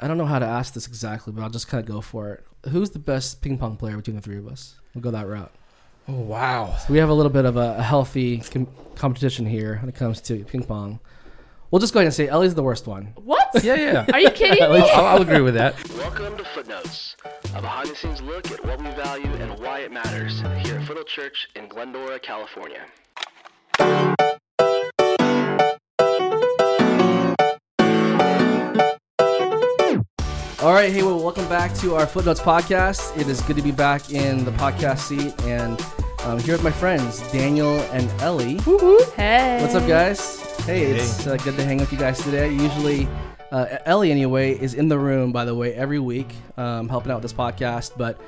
I don't know how to ask this exactly, but I'll just kind of go for it. Who's the best ping pong player between the three of us? We'll go that route. Oh, wow. So we have a little bit of a healthy competition here when it comes to ping pong. We'll just go ahead and say Ellie's the worst one. What? Yeah. Are you kidding me? I'll agree with that. Welcome to Footnotes, a behind-the-scenes look at what we value and why it matters here at Foothill Church in Glendora, California. All right, hey, well, welcome back to our Footnotes podcast. It is good to be back in the podcast seat, and I'm here with my friends, Daniel and Ellie. Woo-hoo. Hey. What's up, guys? Hey. It's good to hang with you guys today. Usually, Ellie, anyway, is in the room, by the way, every week, helping out with this podcast, but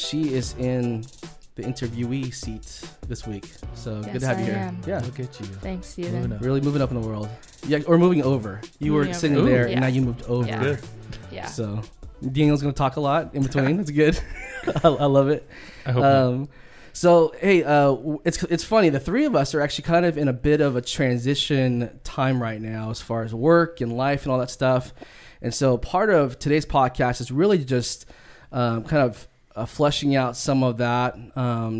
she is in the interviewee seat this week. So yes, good to have you here. Yeah, look at you. Thanks, Steven. Really moving up in the world. Yeah, or moving over. You were sitting there, and now you moved over. Yeah. Good. Yeah. So Daniel's going to talk a lot in between. It's good. I love it. I hope So, hey, it's funny. The three of us are actually kind of in a bit of a transition time right now as far as work and life and all that stuff. And so part of today's podcast is really just kind of fleshing out some of that,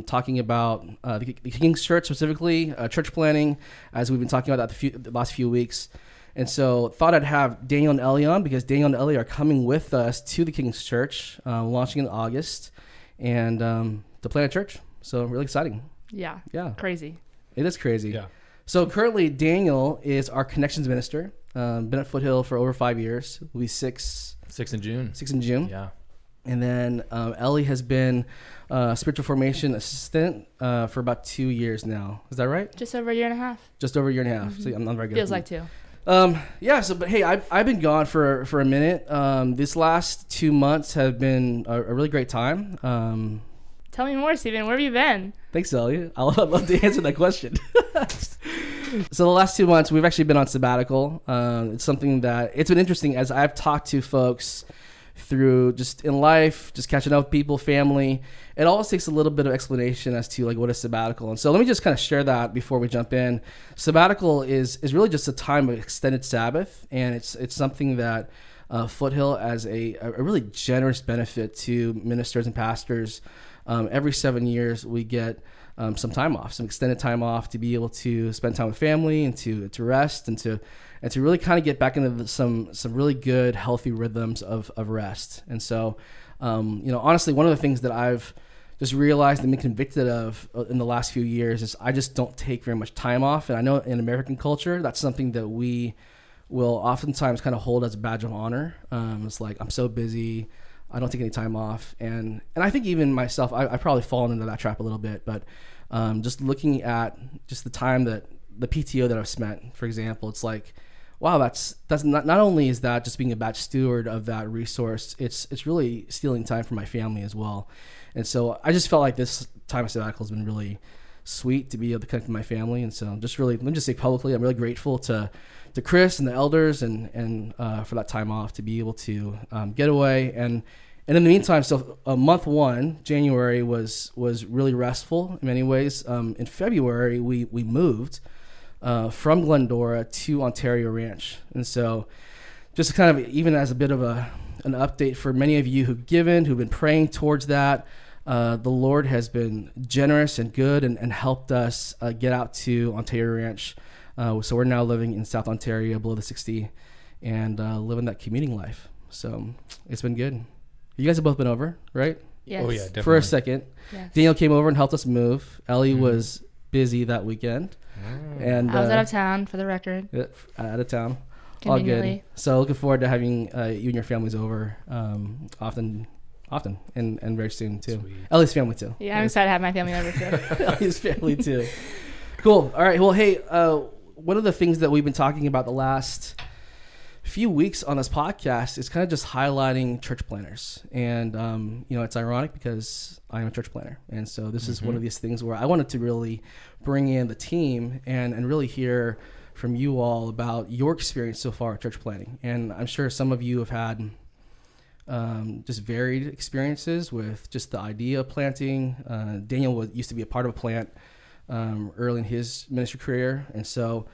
talking about the King's Church specifically, church planning, as we've been talking about that the last few weeks. And so thought I'd have Daniel and Ellie on because Daniel and Ellie are coming with us to the King's Church, launching in August, and to plant a church. So really exciting. Yeah. Crazy. It is crazy. Yeah. So currently Daniel is our connections minister. Been at Foothill for over 5 years. Will be six. Six in June. Yeah. And then Ellie has been spiritual formation assistant for about 2 years now. Is that right? Just over a year and a half. Mm-hmm. So I'm not very good. Feels like two. So, but hey, I've been gone for a minute. These last 2 months have been a really great time. Tell me more, Steven. Where have you been? Thanks, Ellie. I'd love to answer that question. So the last 2 months, we've actually been on sabbatical. It's something that it's been interesting as I've talked to folks through just in life, just catching up with people, family. It always takes a little bit of explanation as to like what is sabbatical. And so let me just kind of share that before we jump in. Sabbatical is really just a time of extended Sabbath. And it's something that Foothill as a really generous benefit to ministers and pastors. Every 7 years, we get some extended time off to be able to spend time with family and to rest and to really kind of get back into some really good, healthy rhythms of rest. And so, honestly, one of the things that I've just realized and been convicted of in the last few years is I just don't take very much time off. And I know in American culture, that's something that we will oftentimes kind of hold as a badge of honor. It's like, I'm so busy. I don't take any time off, and I think even myself, I've probably fallen into that trap a little bit. But just looking at just the time that the PTO that I've spent, for example, it's like, wow, that's not only is that just being a bad steward of that resource, it's really stealing time from my family as well. And so I just felt like this time of sabbatical has been really sweet to be able to connect with my family. And so just really, let me just say publicly, I'm really grateful to Chris and the elders and for that time off to be able to get away. And in the meantime, so month one, January was really restful in many ways. In February, we moved from Glendora to Ontario Ranch. And so just kind of even as a bit of an update for many of you who've given, who've been praying towards that, the Lord has been generous and good and helped us get out to Ontario Ranch. So we're now living in South Ontario below the 60 and living that commuting life. So it's been good. You guys have both been over, right? Yes. Oh, yeah, definitely. For a second. Yes. Daniel came over and helped us move. Ellie was busy that weekend. Mm. And I was out of town, for the record. Out of town. All good. So looking forward to having you and your families over often and very soon, too. Sweet. Ellie's family, too. Yeah, I'm excited to have my family over, too. Ellie's family, too. Cool. All right. Well, hey, one of the things that we've been talking about the last few weeks on this podcast is kind of just highlighting church planners. And, it's ironic because I am a church planner. And so this is one of these things where I wanted to really bring in the team and really hear from you all about your experience so far at church planning. And I'm sure some of you have had just varied experiences with just the idea of planting. Daniel used to be a part of a plant early in his ministry career. And so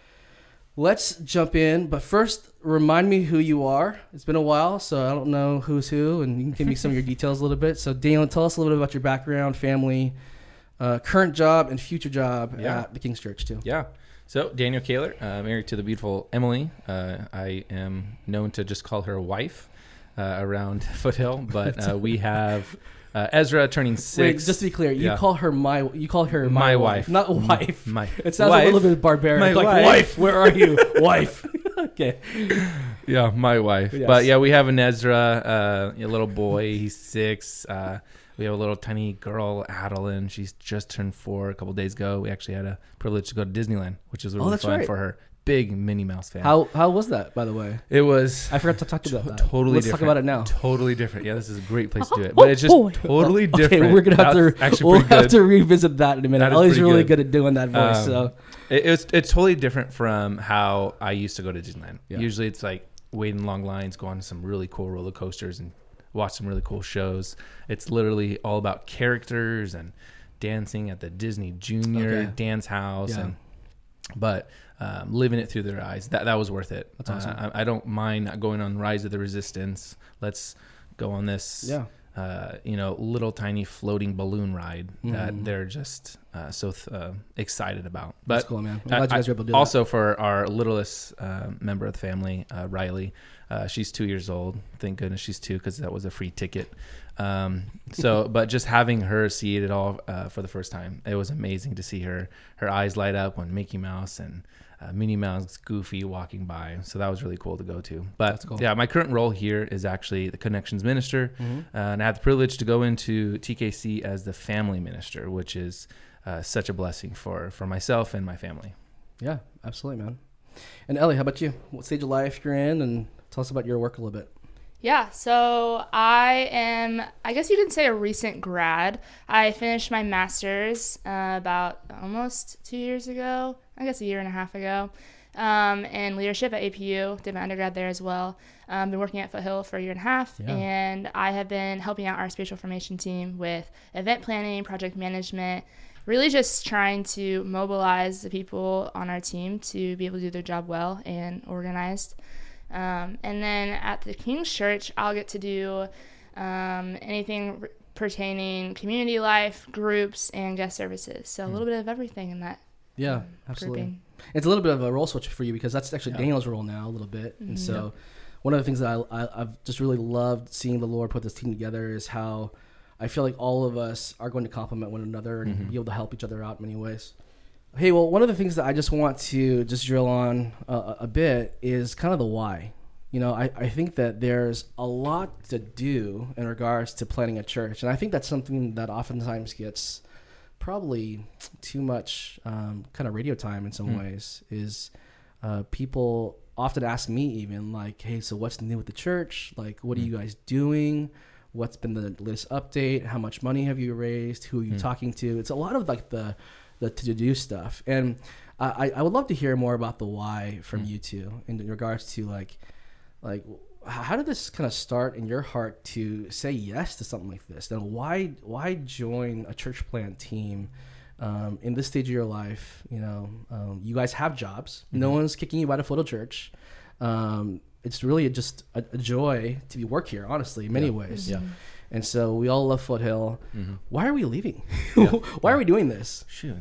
Let's jump in, but first, remind me who you are. It's been a while, so I don't know who's who, and you can give me some of your details a little bit. So, Daniel, tell us a little bit about your background, family, current job, and future job at the King's Church, too. Yeah. So, Daniel Kaylor, married to the beautiful Emily. I am known to just call her wife around Foothill, but we have... Ezra turning 6. Wait, just to be clear, you call her my wife, not wife. It sounds wife, a little bit barbaric. My wife, where are you, wife? Okay. Yeah, my wife. Yes. But yeah, we have an Ezra, a little boy. He's 6. We have a little tiny girl, Adeline. She's just turned 4 a couple days ago. We actually had a privilege to go to Disneyland, which was really fun for her. Big Minnie Mouse fan. How was that, by the way? It was... I forgot to talk about that. Totally Let's different. Talk about it now. Totally different. Yeah, this is a great place to do it. But it's just totally different. Okay, we're going to have to revisit that in a minute. Ellie's really good at doing that voice. So It's totally different from how I used to go to Disneyland. Yeah. Usually it's like wait in long lines, go on some really cool roller coasters and watch some really cool shows. It's literally all about characters and dancing at the Disney Junior Dance House. Yeah. But living it through their eyes, that was worth it. That's awesome. I don't mind not going on Rise of the Resistance. Let's go on this, little tiny floating balloon ride that they're just so excited about. But that's cool, man. I'm glad you guys were able to do also that. Also, for our littlest member of the family, Riley, she's 2 years old. Thank goodness she's 2 because that was a free ticket. But just having her see it all for the first time, it was amazing to see her eyes light up when Mickey Mouse and Minnie Mouse Goofy walking by. So that was really cool to go to. But cool. Yeah, my current role here is actually the Connections Minister, and I had the privilege to go into TKC as the Family Minister, which is such a blessing for myself and my family. Yeah, absolutely, man. And Ellie, how about you? What stage of life you're in, and tell us about your work a little bit. Yeah, so I am, I guess you didn't say a recent grad. I finished my master's about almost 2 years ago, I guess a year and a half ago, in leadership at APU. Did my undergrad there as well. Been working at Foothill for a year and a half, and I have been helping out our spiritual formation team with event planning, project management, really just trying to mobilize the people on our team to be able to do their job well and organized. And then at the King's Church, I'll get to do anything pertaining community life, groups, and guest services. So a little bit of everything in that. Yeah, absolutely. Grouping. It's a little bit of a role switch for you because that's actually Daniel's role now a little bit. And so one of the things that I've just really loved seeing the Lord put this team together is how I feel like all of us are going to complement one another and be able to help each other out in many ways. Hey, well, one of the things that I just want to just drill on a bit is kind of the why. You know, I think that there's a lot to do in regards to planning a church. And I think that's something that oftentimes gets probably too much kind of radio time in some ways is people often ask me even like, hey, so what's new with the church? Like, what are you guys doing? What's been the latest update? How much money have you raised? Who are you talking to? It's a lot of like the to-do stuff. And I would love to hear more about the why from you two in regards to like how did this kind of start in your heart to say yes to something like this? Then why join a church plant team in this stage of your life? You know, you guys have jobs. No one's kicking you out of Foothill Church. It's really just a joy to be work here, honestly, in many ways. Yeah. And so we all love Foothill. Why are we leaving? Why are we doing this? Shoot.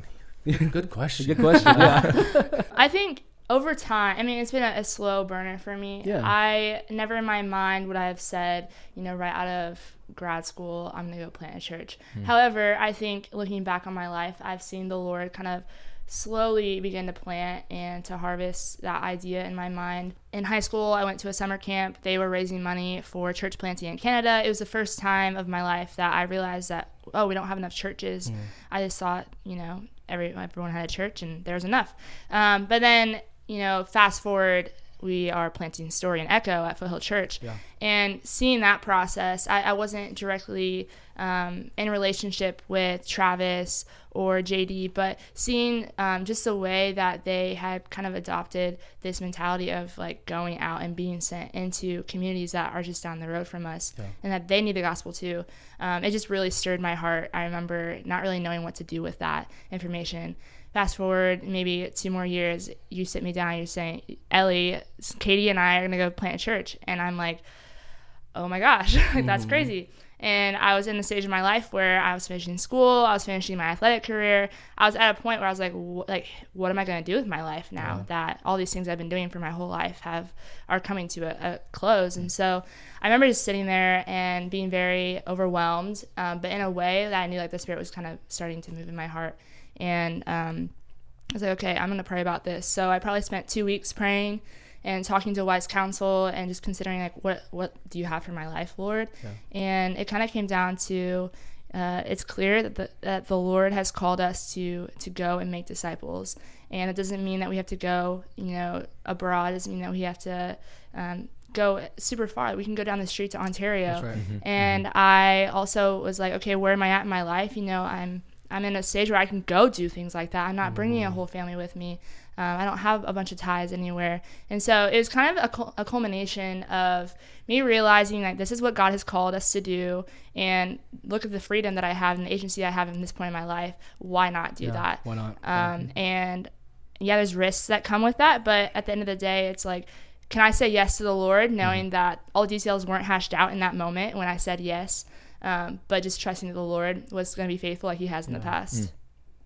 Good question. Good question. Yeah. I think over time, I mean, it's been a slow burner for me. Yeah. I never in my mind would I have said, you know, right out of grad school, I'm going to go plant a church. However, I think looking back on my life, I've seen the Lord kind of slowly begin to plant and to harvest that idea in my mind. In high school, I went to a summer camp. They were raising money for church planting in Canada. It was the first time of my life that I realized that, we don't have enough churches. I just thought, you know, everyone had a church and there was enough. But then, you know, fast forward, we are planting Story and Echo at Foothill Church. Yeah. And seeing that process, I wasn't directly in relationship with Travis or JD, but seeing just the way that they had kind of adopted this mentality of like going out and being sent into communities that are just down the road from us and that they need the gospel too. It just really stirred my heart. I remember not really knowing what to do with that information. Fast forward maybe 2 more years, you sit me down, you're saying, Ellie, Katie and I are going to go plant a church. And I'm like, oh my gosh, that's crazy. And I was in the stage of my life where I was finishing school, I was finishing my athletic career. I was at a point where I was like, what am I going to do with my life now that all these things I've been doing for my whole life are coming to a close? And so I remember just sitting there and being very overwhelmed, but in a way that I knew like the Spirit was kind of starting to move in my heart. And I was like, okay, I'm going to pray about this. So I probably spent 2 weeks praying and talking to wise counsel and just considering, like, what do you have for my life, Lord? Yeah. And it kind of came down to it's clear that the Lord has called us to go and make disciples. And it doesn't mean that we have to go, abroad. It doesn't mean that we have to go super far. We can go down the street to Ontario. That's right. And I also was like, okay, where am I at in my life? I'm in a stage where I can go do things like that. I'm not bringing a whole family with me. I don't have a bunch of ties anywhere. And so it was kind of a culmination of me realizing like this is what God has called us to do, and look at the freedom that I have and the agency I have in this point in my life. Why not do that? Why not? And there's risks that come with that, but at the end of the day, it's like, can I say yes to the Lord knowing that all details weren't hashed out in that moment when I said yes? But just trusting that the Lord was going to be faithful like he has in the past.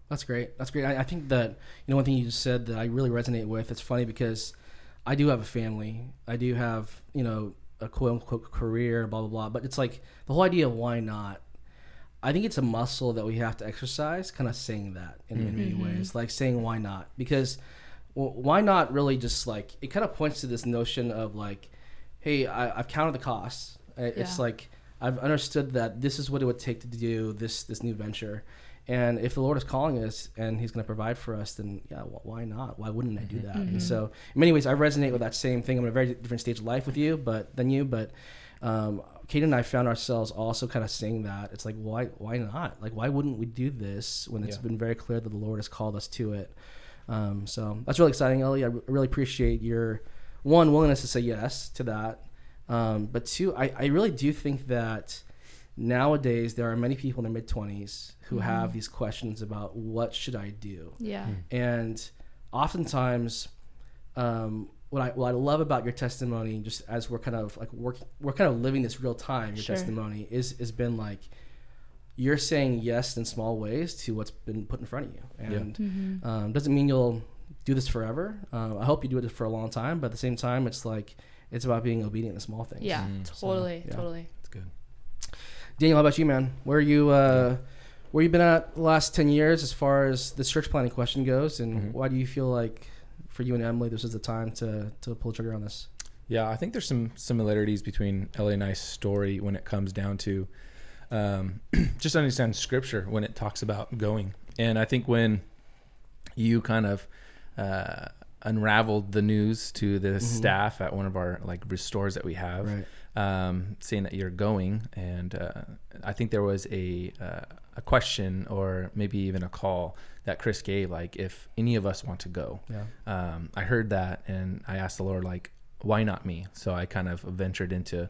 That's great. I think that, one thing you just said that I really resonate with, it's funny because I do have a family. I do have, a quote unquote career, blah, blah, blah. But it's like the whole idea of why not, I think it's a muscle that we have to exercise, kind of saying that in many ways, like saying why not? Because why not really just like, it kind of points to this notion of like, hey, I've counted the costs. It's like, I've understood that this is what it would take to do this new venture. And if the Lord is calling us and he's going to provide for us, then why not? Why wouldn't I do that? And so in many ways, I resonate with that same thing. I'm in a very different stage of life with you, but Kate and I found ourselves also kind of saying that. It's like, why not? Like, why wouldn't we do this when it's been very clear that the Lord has called us to it? So that's really exciting, Ellie. I really appreciate your, one, willingness to say yes to that. But two, I really do think that nowadays there are many people in their mid-20s who have these questions about what should I do? Yeah. And oftentimes, what I love about your testimony, just as we're kind of like we're kind of living this real time, your testimony has been like, you're saying yes in small ways to what's been put in front of you. And doesn't mean you'll do this forever. I hope you do it for a long time, but at the same time, it's like, it's about being obedient to small things. Yeah, totally, totally. That's good. Daniel, how about you, man? Where you been at the last 10 years as far as this church planning question goes, and why do you feel like for you and Emily this is the time to pull the trigger on this? Yeah, I think there's some similarities between Ellie and I's story when it comes down to just understand Scripture when it talks about going. And I think when you kind of unraveled the news to the staff at one of our like stores that we have, saying that you're going, and I think there was a question or maybe even a call that Chris gave, like if any of us want to go. I heard that and I asked the Lord, like, why not me? So I kind of ventured into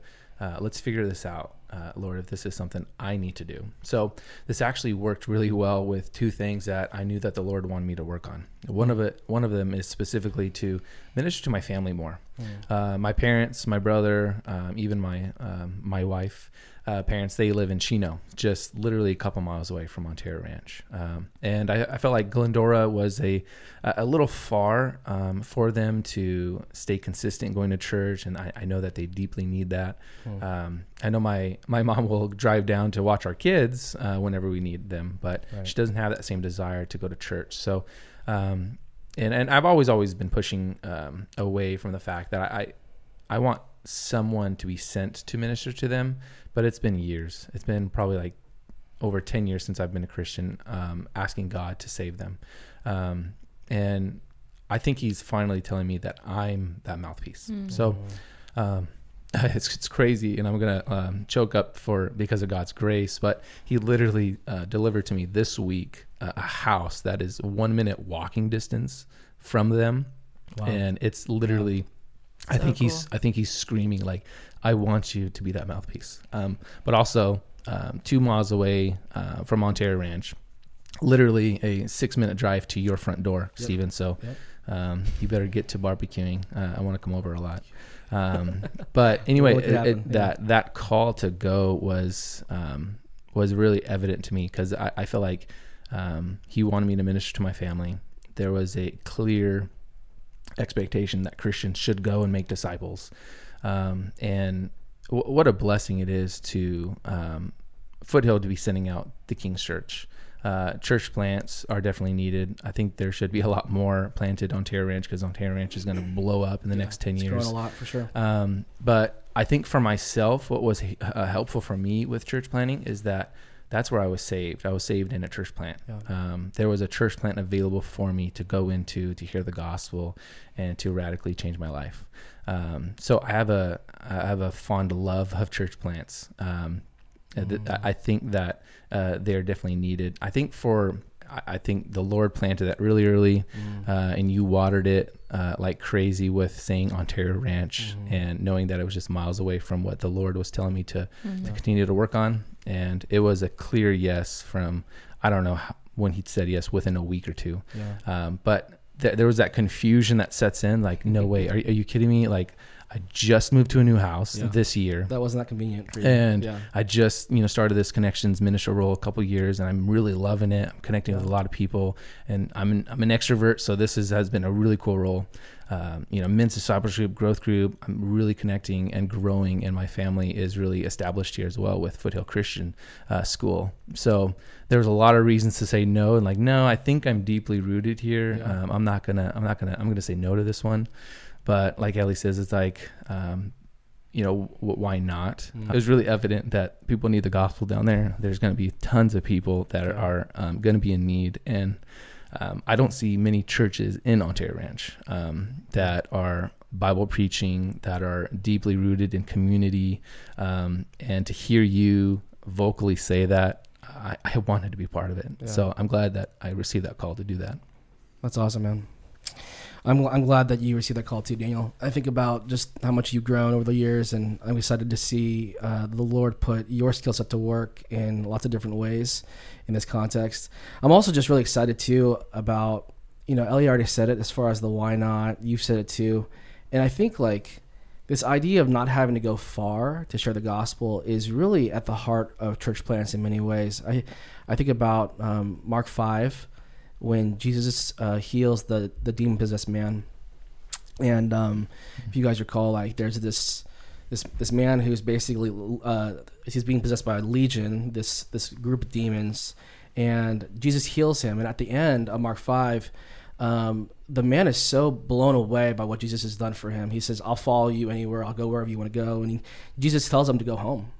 let's figure this out, Lord, if this is something I need to do. So this actually worked really well with 2 things that I knew that the Lord wanted me to work on. One of them is specifically to minister to my family more. My parents, my brother, even my wife, parents, they live in Chino, just literally a couple miles away from Ontario Ranch. And I felt like Glendora was a little far for them to stay consistent going to church. And I know that they deeply need that. I know my mom will drive down to watch our kids whenever we need them, but she doesn't have that same desire to go to church. So, and I've always been pushing away from the fact that I want someone to be sent to minister to them, but it's been years. It's been probably like over 10 years since I've been a Christian, asking God to save them. And I think he's finally telling me that I'm that mouthpiece. So, it's crazy, and I'm gonna choke up because of God's grace, but he literally delivered to me this week a house that is 1 minute walking distance from them. Wow. And it's literally I think he's screaming like, I want you to be that mouthpiece, but also 2 miles away from Ontario Ranch, literally a 6-minute drive to your front door, yep. Stephen. So yep. You better get to barbecuing. I want to come over a lot. But anyway, that call to go was really evident to me because I feel like he wanted me to minister to my family. There was a clear expectation that Christians should go and make disciples. And what a blessing it is to Foothill to be sending out the King's Church. Church plants are definitely needed. I think there should be a lot more planted on Ontario Ranch because Ontario Ranch is going to blow up in the next 10 years. It's growing a lot for sure. But I think for myself, what was helpful for me with church planning is that that's where I was saved. I was saved in a church plant. Yeah. There was a church plant available for me to go into, to hear the gospel and to radically change my life. So I have a fond love of church plants. I think that they're definitely needed. I think the Lord planted that really early, and you watered it like crazy with saying Ontario Ranch and knowing that it was just miles away from what the Lord was telling me to continue to work on. And it was a clear yes from, I don't know when he said yes, within a week or two. Yeah. But there was that confusion that sets in, like, no way, are you kidding me? Like, I just moved to a new house this year. That wasn't that convenient for you. And I just, started this connections ministry role a couple of years, and I'm really loving it. I'm connecting with a lot of people, and I'm an extrovert, so this has been a really cool role. Men's discipleship growth group. I'm really connecting and growing, and my family is really established here as well with Foothill Christian School. So there's a lot of reasons to say no, and like, no, I think I'm deeply rooted here. Yeah. I'm gonna say no to this one. But like Ellie says, it's like, why not? Mm. It was really evident that people need the gospel down there. There's going to be tons of people that are going to be in need. And I don't see many churches in Ontario Ranch that are Bible preaching, that are deeply rooted in community. And to hear you vocally say that, I wanted to be part of it. Yeah. So I'm glad that I received that call to do that. That's awesome, man. I'm glad that you received that call too, Daniel. I think about just how much you've grown over the years, and I'm excited to see the Lord put your skill set to work in lots of different ways in this context. I'm also just really excited too about, Ellie already said it as far as the why not. You've said it too. And I think like this idea of not having to go far to share the gospel is really at the heart of church plants in many ways. I think about Mark 5. When Jesus heals the demon-possessed man. And if you guys recall, like there's this man who's basically, he's being possessed by a legion, this group of demons, and Jesus heals him. And at the end of Mark 5, the man is so blown away by what Jesus has done for him. He says, I'll follow you anywhere, I'll go wherever you want to go. And Jesus tells him to go home.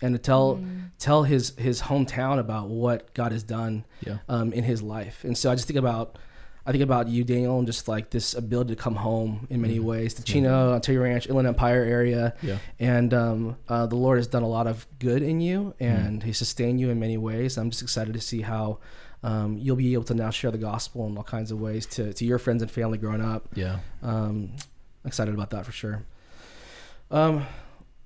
And to tell his hometown about what God has done in his life. And so I just think about you, Daniel, and just like this ability to come home in many ways to Chino, Ontario Ranch, Inland Empire area. Yeah. And the Lord has done a lot of good in you, and he sustained you in many ways. I'm just excited to see how you'll be able to now share the gospel in all kinds of ways to your friends and family growing up. Yeah. Excited about that for sure.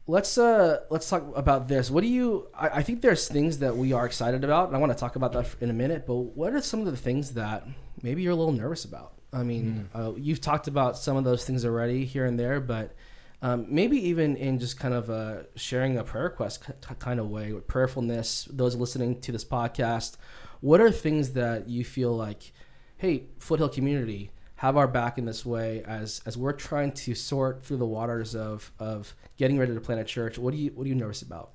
Let's talk about this. What do you? I think there's things that we are excited about, and I want to talk about that in a minute. But what are some of the things that maybe you're a little nervous about? I mean, you've talked about some of those things already here and there, but maybe even in just kind of sharing a prayer request kind of way with prayerfulness. Those listening to this podcast, what are things that you feel like, hey, Foothill community, have our back in this way as we're trying to sort through the waters of getting ready to plant a church? What are you nervous about?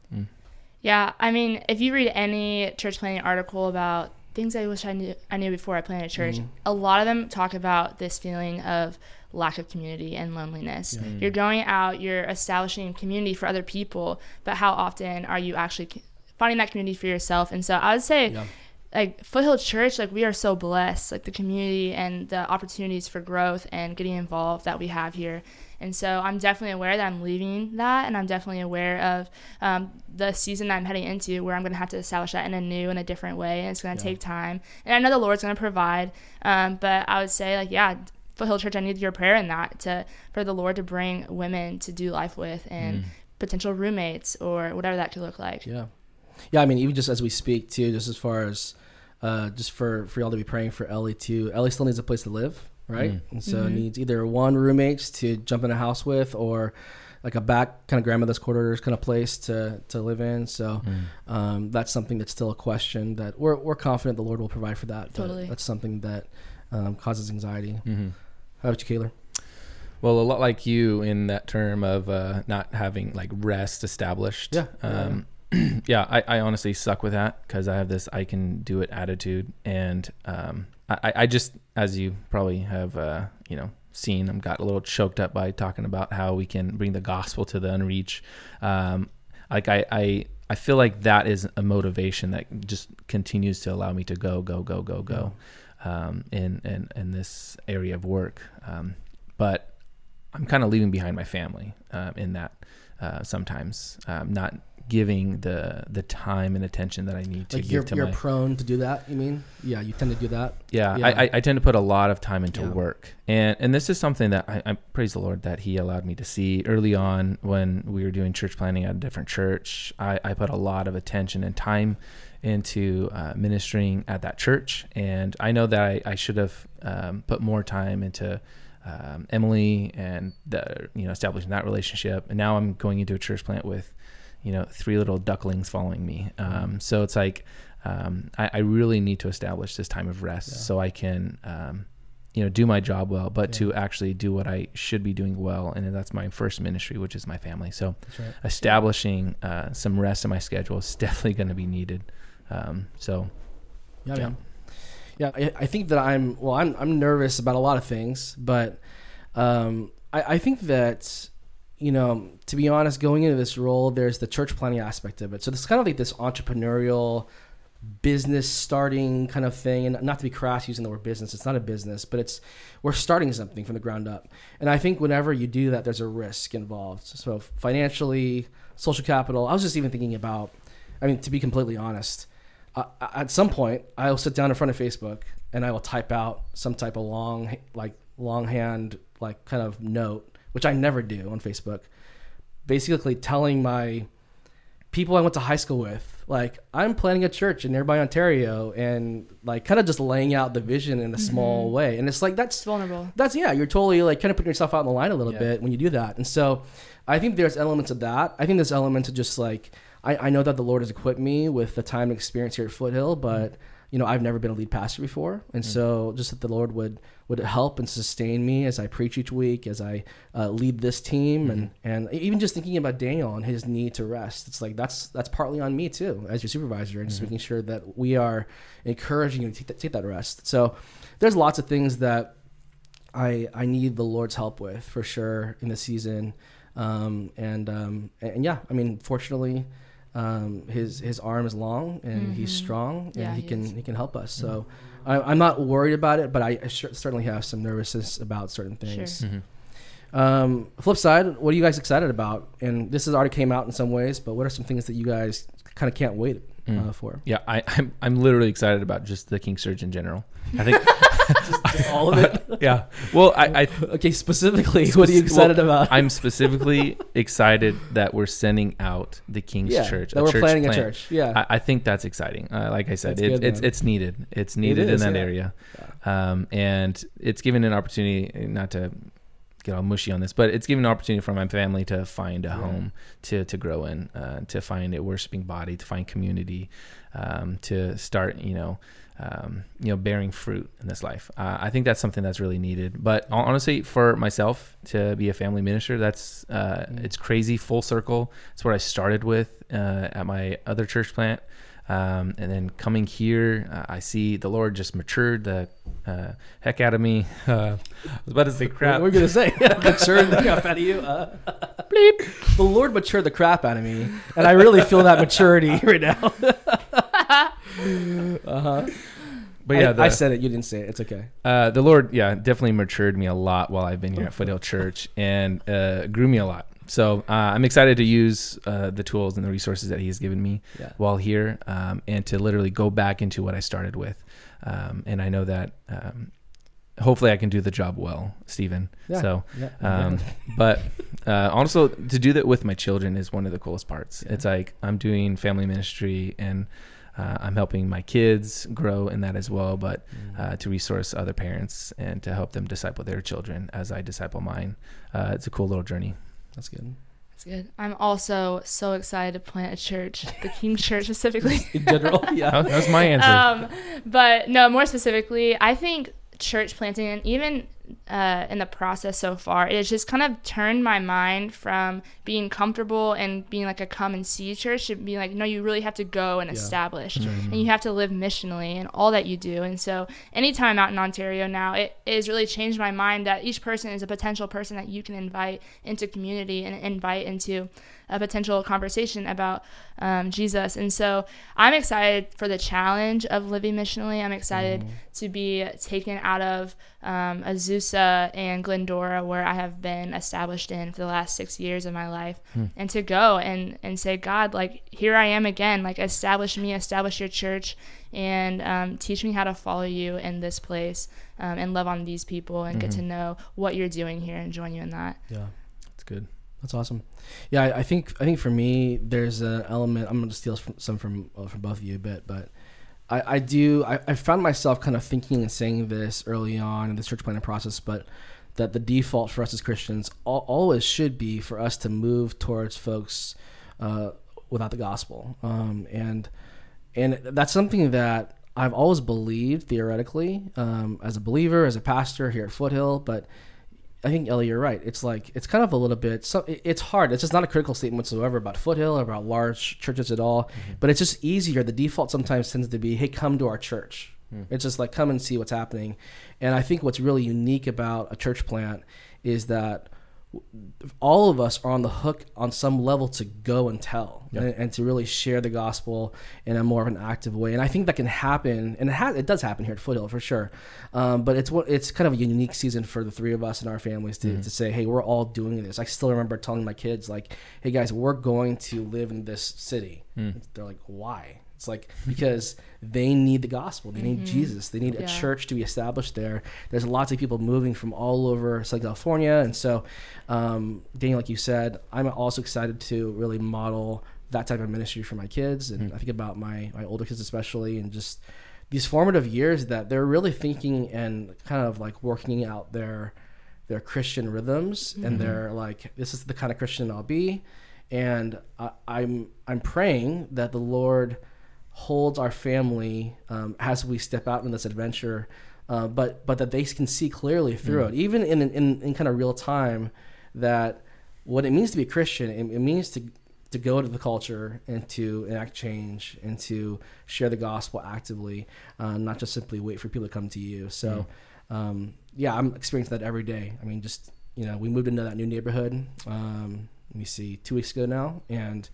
Yeah, I mean, if you read any church planning article about things I wish I knew before I planted a church, a lot of them talk about this feeling of lack of community and loneliness. Yeah. You're going out, you're establishing community for other people, but how often are you actually finding that community for yourself? And so I would say, like Foothill Church, like we are so blessed, like the community and the opportunities for growth and getting involved that we have here. And so I'm definitely aware that I'm leaving that, and I'm definitely aware of the season I'm heading into where I'm going to have to establish that in a new and a different way, and it's going to take time. And I know the Lord's going to provide, but I would say like, Foothill Church, I need your prayer in that for the Lord to bring women to do life with and potential roommates or whatever that could look like. Yeah, I mean, even just as we speak too, just as far as just for y'all to be praying for Ellie too. Ellie still needs a place to live, right? Mm. And so needs either one roommates to jump in a house with, or like a back kind of grandmother's quarters kind of place to live in. So that's something that's still a question that we're confident the Lord will provide for that. Totally. But that's something that causes anxiety. Mm-hmm. How about you, Kaylor? Well, a lot like you in that term of not having like rest established. Yeah. Yeah, I honestly suck with that because I have this I can do it attitude. And I just, as you probably have, seen, I'm got a little choked up by talking about how we can bring the gospel to the unreached. Like I feel like that is a motivation that just continues to allow me to go in this area of work. But I'm kind of leaving behind my family in that sometimes not giving the time and attention that I need to give to you're prone to do that, you mean? Yeah, you tend to do that? Yeah, yeah. I tend to put a lot of time into work. And this is something that I praise the Lord that he allowed me to see early on when we were doing church planning at a different church. I put a lot of attention and time into ministering at that church. And I know that I should have put more time into Emily and establishing that relationship. And now I'm going into a church plant with three little ducklings following me. So it's like, I really need to establish this time of rest so I can, do my job well, but to actually do what I should be doing well. And that's my first ministry, which is my family. So establishing some rest in my schedule is definitely going to be needed. I think that I'm nervous about a lot of things, but I think that, to be honest, going into this role, there's the church planning aspect of it. So this is kind of like this entrepreneurial business starting kind of thing. And not to be crass using the word business, it's not a business, but we're starting something from the ground up. And I think whenever you do that, there's a risk involved. So financially, social capital, I was just even thinking about, to be completely honest, at some point I will sit down in front of Facebook and I will type out some type of longhand, kind of note, which I never do on Facebook, basically telling my people I went to high school with, I'm planning a church in nearby Ontario, and kind of just laying out the vision in a small way. And it's that's vulnerable. That's, you're totally kind of putting yourself out in the line a little bit when you do that. And so I think there's elements of that. I think there's elements of just I know that the Lord has equipped me with the time and experience here at Foothill, but I've never been a lead pastor before. And so just that the Lord would help and sustain me as I preach each week, as I lead this team. And even just thinking about Daniel and his need to rest, it's that's partly on me too, as your supervisor, and just making sure that we are encouraging you to take that rest. So there's lots of things that I need the Lord's help with for sure in this season. Fortunately, his arm is long and he's strong, and he can help us. So I'm not worried about it, but I certainly have some nervousness about certain things. Sure. Flip side, what are you guys excited about? And this has already came out in some ways, but what are some things that you guys kind of can't wait for? Yeah, I'm literally excited about just the King's Church in general. I think just all of it. Yeah. Well, okay. Specifically, what are you excited about? I'm specifically excited that we're sending out the King's Church. That we're planning a church. Yeah. I think that's exciting. Like I said, it's needed. It's needed in that area, and it's given an opportunity not to get all mushy on this, but it's given an opportunity for my family to find a home to grow in, to find a worshiping body, to find community, to start, bearing fruit in this life. I think that's something that's really needed, but honestly for myself to be a family minister, that's, it's crazy full circle. It's what I started with, at my other church plant. And then coming here, I see the Lord just matured the heck out of me. I was about to say crap. We're going to say matured the crap out of you. Bleep. The Lord matured the crap out of me, and I really feel that maturity right now. But I said it. You didn't say it. It's okay. The Lord, definitely matured me a lot while I've been here at Foothill Church, and grew me a lot. So I'm excited to use the tools and the resources that he has given me while here, and to literally go back into what I started with. And I know that hopefully I can do the job well, Stephen. Yeah. So, but also to do that with my children is one of the coolest parts. Yeah. It's like I'm doing family ministry, and I'm helping my kids grow in that as well, but to resource other parents and to help them disciple their children as I disciple mine. It's a cool little journey. That's good. I'm also so excited to plant a church, the King's Church specifically. In general, yeah, that was my answer. But no, more specifically, I think church planting and even in the process so far, it has just kind of turned my mind from being comfortable and being like a come and see church to being like, no, you really have to go and establish and you have to live missionally and all that you do. And so anytime out in Ontario now, it has really changed my mind that each person is a potential person that you can invite into community and invite into a potential conversation about Jesus. And so I'm excited for the challenge of living missionally. I'm excited to be taken out of Azusa and Glendora, where I have been established in for the last 6 years of my life, and to go and say, God, like, here I am again, like, establish me, establish your church, and teach me how to follow you in this place, and love on these people and get to know what you're doing here and join you in that. Yeah, that's good. That's awesome. Yeah, I think for me, there's an element. I'm gonna steal some from both of you a bit, but I found myself kind of thinking and saying this early on in the church planning process, but that the default for us as Christians always should be for us to move towards folks without the gospel, and that's something that I've always believed theoretically as a believer, as a pastor here at Foothill, but. I think, Ellie, you're right. It's like, it's kind of a little bit, so it's hard. It's just not a critical statement whatsoever about Foothill or about large churches at all, but it's just easier. The default sometimes tends to be, hey, come to our church. It's just like, come and see what's happening. And I think what's really unique about a church plant is that all of us are on the hook on some level to go and tell and to really share the gospel in a more of an active way. And I think that can happen, and it does happen here at Foothill for sure. But it's kind of a unique season for the three of us and our families to say, hey, we're all doing this. I still remember telling my kids, like, hey guys, we're going to live in this city. They're like, why? It's like, because they need the gospel. They need Jesus. They need a church to be established there. There's lots of people moving from all over Southern California. And so, Daniel, like you said, I'm also excited to really model that type of ministry for my kids. And I think about my older kids especially, and just these formative years that they're really thinking and kind of like working out their Christian rhythms. And they're like, this is the kind of Christian I'll be. And I'm praying that the Lord holds our family as we step out in this adventure, but that they can see clearly through it, even in kind of real time, that what it means to be a Christian, it means to go into the culture and to enact change and to share the gospel actively, not just simply wait for people to come to you. So, I'm experiencing that every day. I mean, just, you know, we moved into that new neighborhood, 2 weeks ago now, and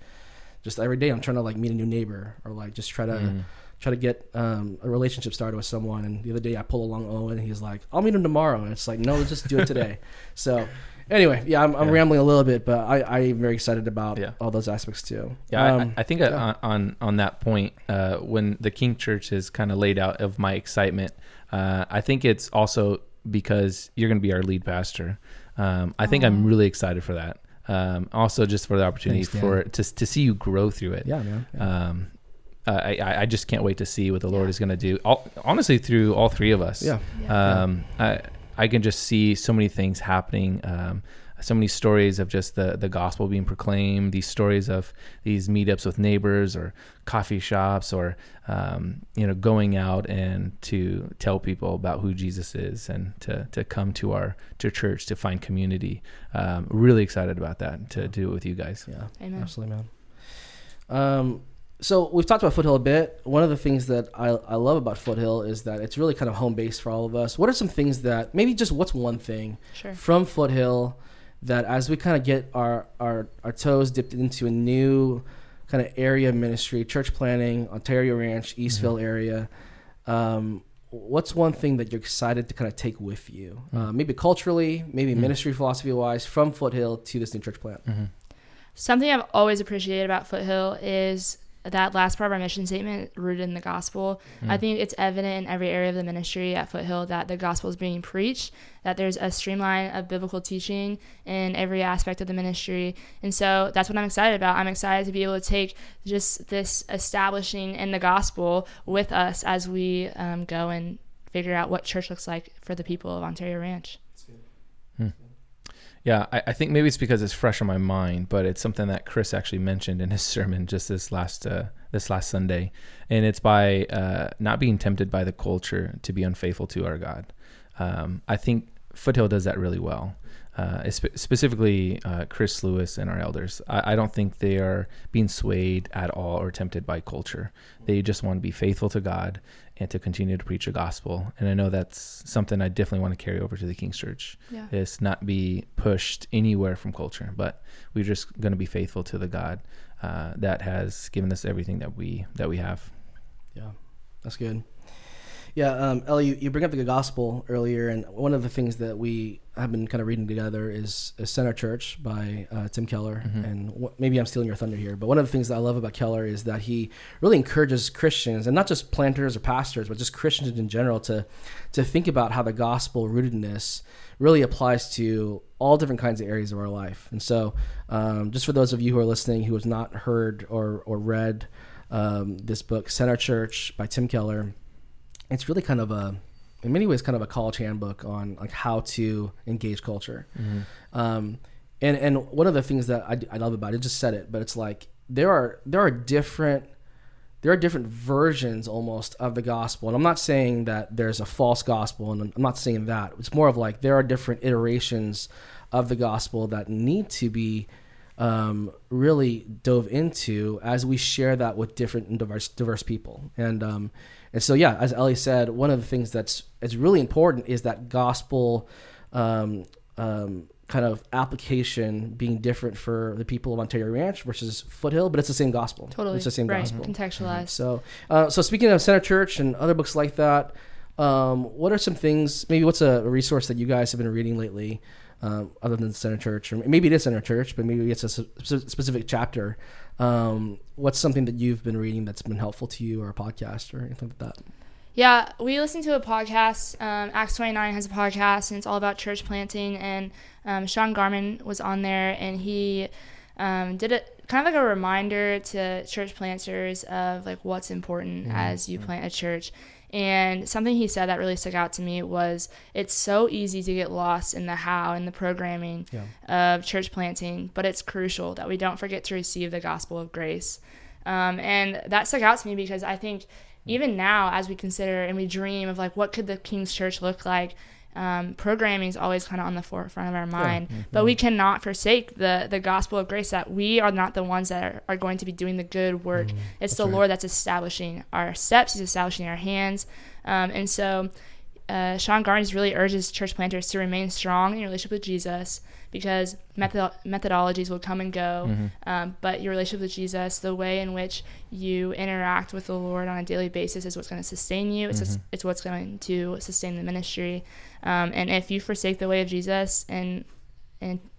just every day I'm trying to like meet a new neighbor or like just try to get a relationship started with someone. And the other day I pull along Owen and he's like, I'll meet him tomorrow. And it's like, no, let's just do it today. So anyway, I'm rambling a little bit, but I'm very excited about all those aspects too. Yeah, I think on that point, when the King Church is kind of laid out of my excitement, I think it's also because you're going to be our lead pastor. I think I'm really excited for that. Also just for the opportunity to see you grow through it. Yeah, man. Yeah. I just can't wait to see what the Lord is going to do. Honestly, through all three of us. Yeah. I can just see so many things happening. So many stories of just the gospel being proclaimed, these stories of these meetups with neighbors or coffee shops or, going out and to tell people about who Jesus is and to come to our church to find community. Really excited about that, to do it with you guys. Yeah, amen. Absolutely, man. So we've talked about Foothill a bit. One of the things that I love about Foothill is that it's really kind of home base for all of us. What are some things that, maybe just what's one thing from Foothill that as we kind of get our toes dipped into a new kind of area of ministry, church planning, Ontario Ranch, Eastville area, what's one thing that you're excited to kind of take with you? Maybe culturally, maybe ministry philosophy-wise, from Foothill to this new church plant? Something I've always appreciated about Foothill is that last part of our mission statement, rooted in the gospel, I think it's evident in every area of the ministry at Foothill that the gospel is being preached, that there's a streamline of biblical teaching in every aspect of the ministry. And so that's what I'm excited about. I'm excited to be able to take just this establishing in the gospel with us as we go and figure out what church looks like for the people of Ontario Ranch. Yeah, I think maybe it's because it's fresh on my mind, but it's something that Chris actually mentioned in his sermon just this last Sunday, and it's by not being tempted by the culture to be unfaithful to our God. I think Foothill does that really well, specifically Chris Lewis and our elders. I don't think they are being swayed at all or tempted by culture. They just want to be faithful to God and to continue to preach the gospel. And I know that's something I definitely want to carry over to the King's Church. Yeah. It's not be pushed anywhere from culture, but we're just going to be faithful to the God that has given us everything that we have. Yeah, that's good. Yeah, Ellie, you bring up the gospel earlier, and one of the things that we have been kind of reading together is Center Church by Tim Keller, and maybe I'm stealing your thunder here, but one of the things that I love about Keller is that he really encourages Christians, and not just planters or pastors, but just Christians in general, to think about how the gospel rootedness really applies to all different kinds of areas of our life. And so just for those of you who are listening who have not heard or read this book, Center Church by Tim Keller, it's really kind of in many ways, a college handbook on like how to engage culture. And one of the things that I love about it, I just said it, but it's like, there are different versions almost of the gospel. And I'm not saying that there's a false gospel, and I'm not saying that. It's more of like, there are different iterations of the gospel that need to be really dove into as we share that with different and diverse people. And so, yeah, as Ellie said, one of the things that's really important is that gospel kind of application being different for the people of Ontario Ranch versus Foothill, but it's the same gospel. Totally. It's the same gospel. Contextualized. So speaking of Center Church and other books like that, what are some things, maybe what's a resource that you guys have been reading lately other than Center Church? Or maybe it is Center Church, but maybe it's a specific chapter. What's something that you've been reading that's been helpful to you, or a podcast or anything like that? Yeah, we listen to a podcast. Acts 29 has a podcast, and it's all about church planting. And Sean Garmon was on there, and he did it kind of like a reminder to church planters of like what's important as you plant a church. And something he said that really stuck out to me was it's so easy to get lost in the how and the programming of church planting, but it's crucial that we don't forget to receive the gospel of grace. And that stuck out to me because I think even now as we consider and we dream of like what could the King's Church look like, programming is always kind of on the forefront of our mind, but we cannot forsake the gospel of grace that we are not the ones that are going to be doing the good work. It's the Lord that's establishing our steps. He's establishing our hands. And so Sean Garnes really urges church planters to remain strong in your relationship with Jesus, because methodologies will come and go, but your relationship with Jesus, the way in which you interact with the Lord on a daily basis, is what's going to sustain you. It's what's going to sustain the ministry. And if you forsake the way of Jesus and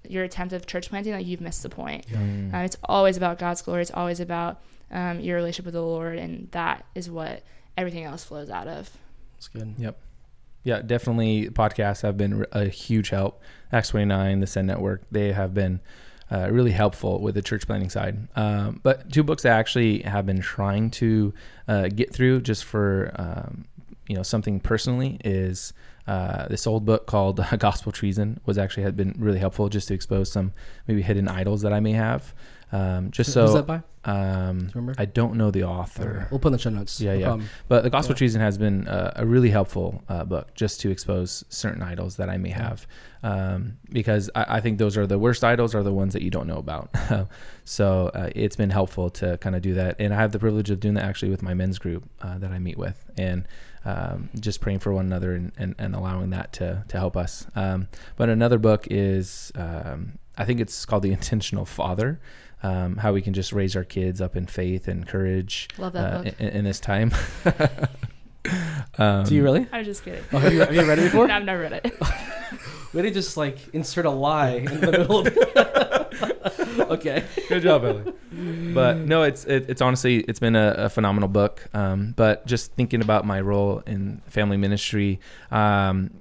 your attempt of church planting, like, you've missed the point. It's always about God's glory. It's always about your relationship with the Lord, and that is what everything else flows out of. That's good. Yep. Yeah, definitely podcasts have been a huge help. Acts 29, The Send Network, they have been really helpful with the church planting side. But two books I actually have been trying to get through just for something personally is this old book called Gospel Treason had been really helpful just to expose some maybe hidden idols that I may have. Who's that by? Remember? I don't know the author. We'll put in the show notes. But the Gospel Treason has been a really helpful book just to expose certain idols that I may have, because I think those are the worst idols, are the ones that you don't know about. So it's been helpful to kind of do that, and I have the privilege of doing that actually with my men's group that I meet with, and just praying for one another and allowing that to help us. But another book is I think it's called The Intentional Father, how we can just raise our kids up in faith and courage. Love that book. In this time. Do you really? I was just kidding. Oh, have you read it before? No, I've never read it. We didn't just like insert a lie in the middle of Okay. Good job, Ellie. But no, it's honestly, it's been a phenomenal book. But just thinking about my role in family ministry, I'm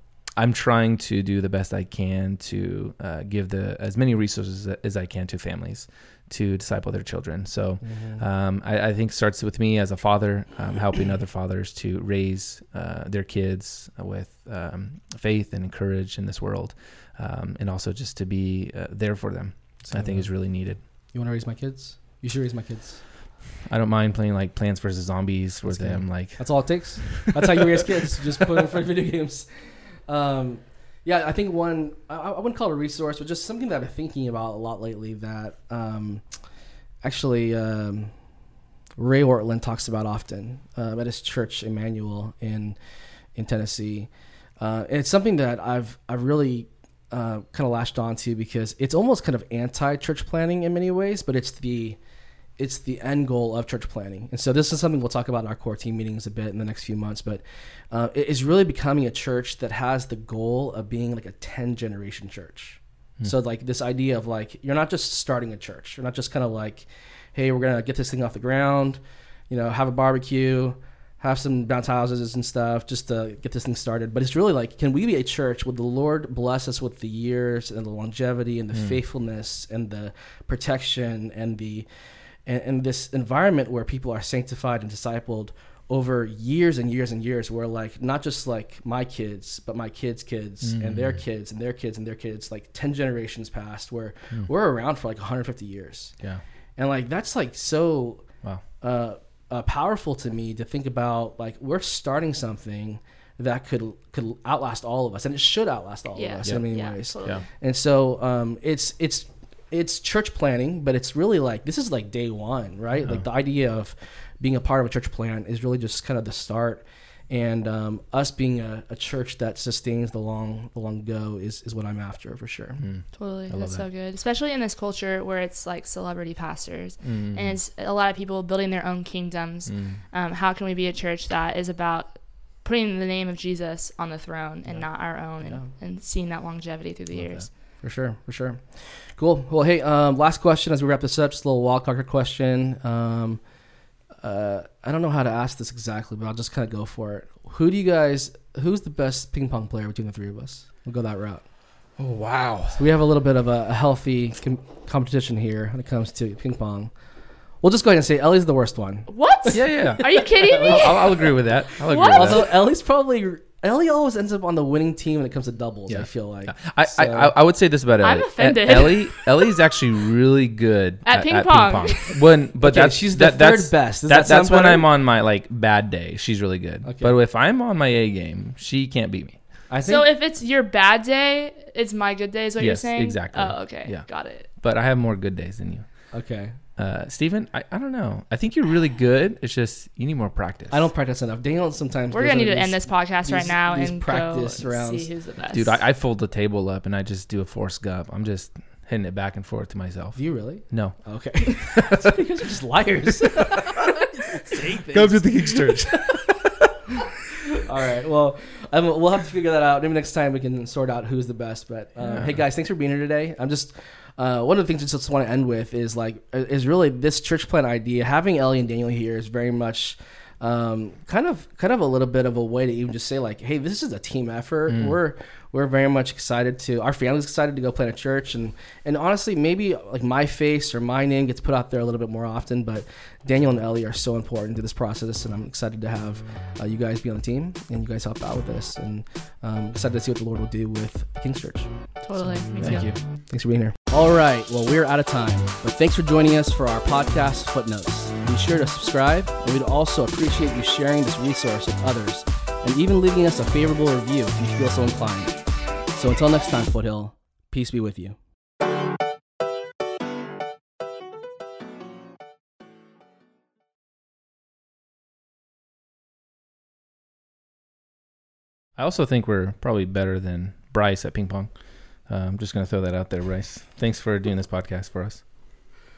trying to do the best I can to give as many resources as I can to families to disciple their children. So I think it starts with me as a father, helping other fathers to raise their kids with faith and courage in this world, and also just to be there for them. So I think is really needed. You want to raise my kids? You should raise my kids. I don't mind playing like Plants vs. Zombies with them. Like, that's all it takes. That's how you raise kids. Just put them in front of video games. I think one, I wouldn't call it a resource, but just something that I've been thinking about a lot lately that Ray Ortlund talks about often at his church, Emmanuel, in Tennessee. And it's something that I've really kind of latched onto because it's almost kind of anti-church planning in many ways, but it's the end goal of church planning. And so this is something we'll talk about in our core team meetings a bit in the next few months, but it is really becoming a church that has the goal of being like a 10-generation church. So like this idea of like, you're not just starting a church. You're not just kind of like, hey, we're going to get this thing off the ground, you know, have a barbecue, have some bounce houses and stuff just to get this thing started. But it's really like, can we be a church? Would the Lord bless us with the years and the longevity and the faithfulness and the protection and this environment where people are sanctified and discipled over years and years and years, where like not just like my kids, but my kids' kids and their kids and their kids and their kids, like 10 generations past, where we're around for like 150 years. Yeah. And like that's like so powerful to me to think about, like we're starting something that could outlast all of us, and it should outlast all of us in many ways. Totally. Yeah. And so it's church planning, but it's really like, this is like day one, right? Like the idea of being a part of a church plan is really just kind of the start. And us being a church that sustains the long go is what I'm after for sure. Totally. That's so good. Especially in this culture where it's like celebrity pastors and it's a lot of people building their own kingdoms. How can we be a church that is about putting the name of Jesus on the throne and not our own and seeing that longevity through the years? That. For sure. Cool. Well, hey, last question as we wrap this up, just a little wall clocker question. I don't know how to ask this exactly, but I'll just kind of go for it. Who's the best ping pong player between the three of us? We'll go that route. Oh, wow. So we have a little bit of a healthy competition here when it comes to ping pong. We'll just go ahead and say Ellie's the worst one. What? Yeah. Are you kidding me? I'll agree with that. Although Ellie's probably... Ellie always ends up on the winning team when it comes to doubles, I feel like. I would say this about Ellie. I'm offended. Ellie's actually really good at ping pong. She's the third best. That's when I'm on my like bad day. She's really good. Okay. But if I'm on my A game, she can't beat me. So if it's your bad day, it's my good day is what you're saying? Yes, exactly. Oh, okay. Yeah. Got it. But I have more good days than you. Okay. Steven, I don't know. I think you're really good. It's just you need more practice. I don't practice enough. Daniel, sometimes we're gonna need to end this podcast right now and practice rounds. See who's the best. Dude, I fold the table up and I just do a force gub. I'm just hitting it back and forth to myself. Do you really? No. Okay. Because you're just liars. Comes with the King's Church. All right. Well, we'll have to figure that out. Maybe next time we can sort out who's the best. But hey, guys, thanks for being here today. I'm just. One of the things I just want to end with is really this church plan idea. Having Ellie and Daniel here is very much kind of a little bit of a way to even just say like, hey, this is a team effort. We're very much excited to, our family's excited to go plant a church. And honestly, maybe like my face or my name gets put out there a little bit more often, but Daniel and Ellie are so important to this process. And I'm excited to have you guys be on the team and you guys help out with this. And I'm excited to see what the Lord will do with King's Church. Totally. So, thank you. Thanks for being here. All right. Well, we're out of time, but thanks for joining us for our podcast Footnotes. Be sure to subscribe, and we'd also appreciate you sharing this resource with others and even leaving us a favorable review if you feel so inclined. So until next time, Foothill, peace be with you. I also think we're probably better than Bryce at ping pong. I'm just going to throw that out there, Bryce. Thanks for doing this podcast for us.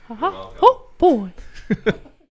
You're welcome. Oh, boy.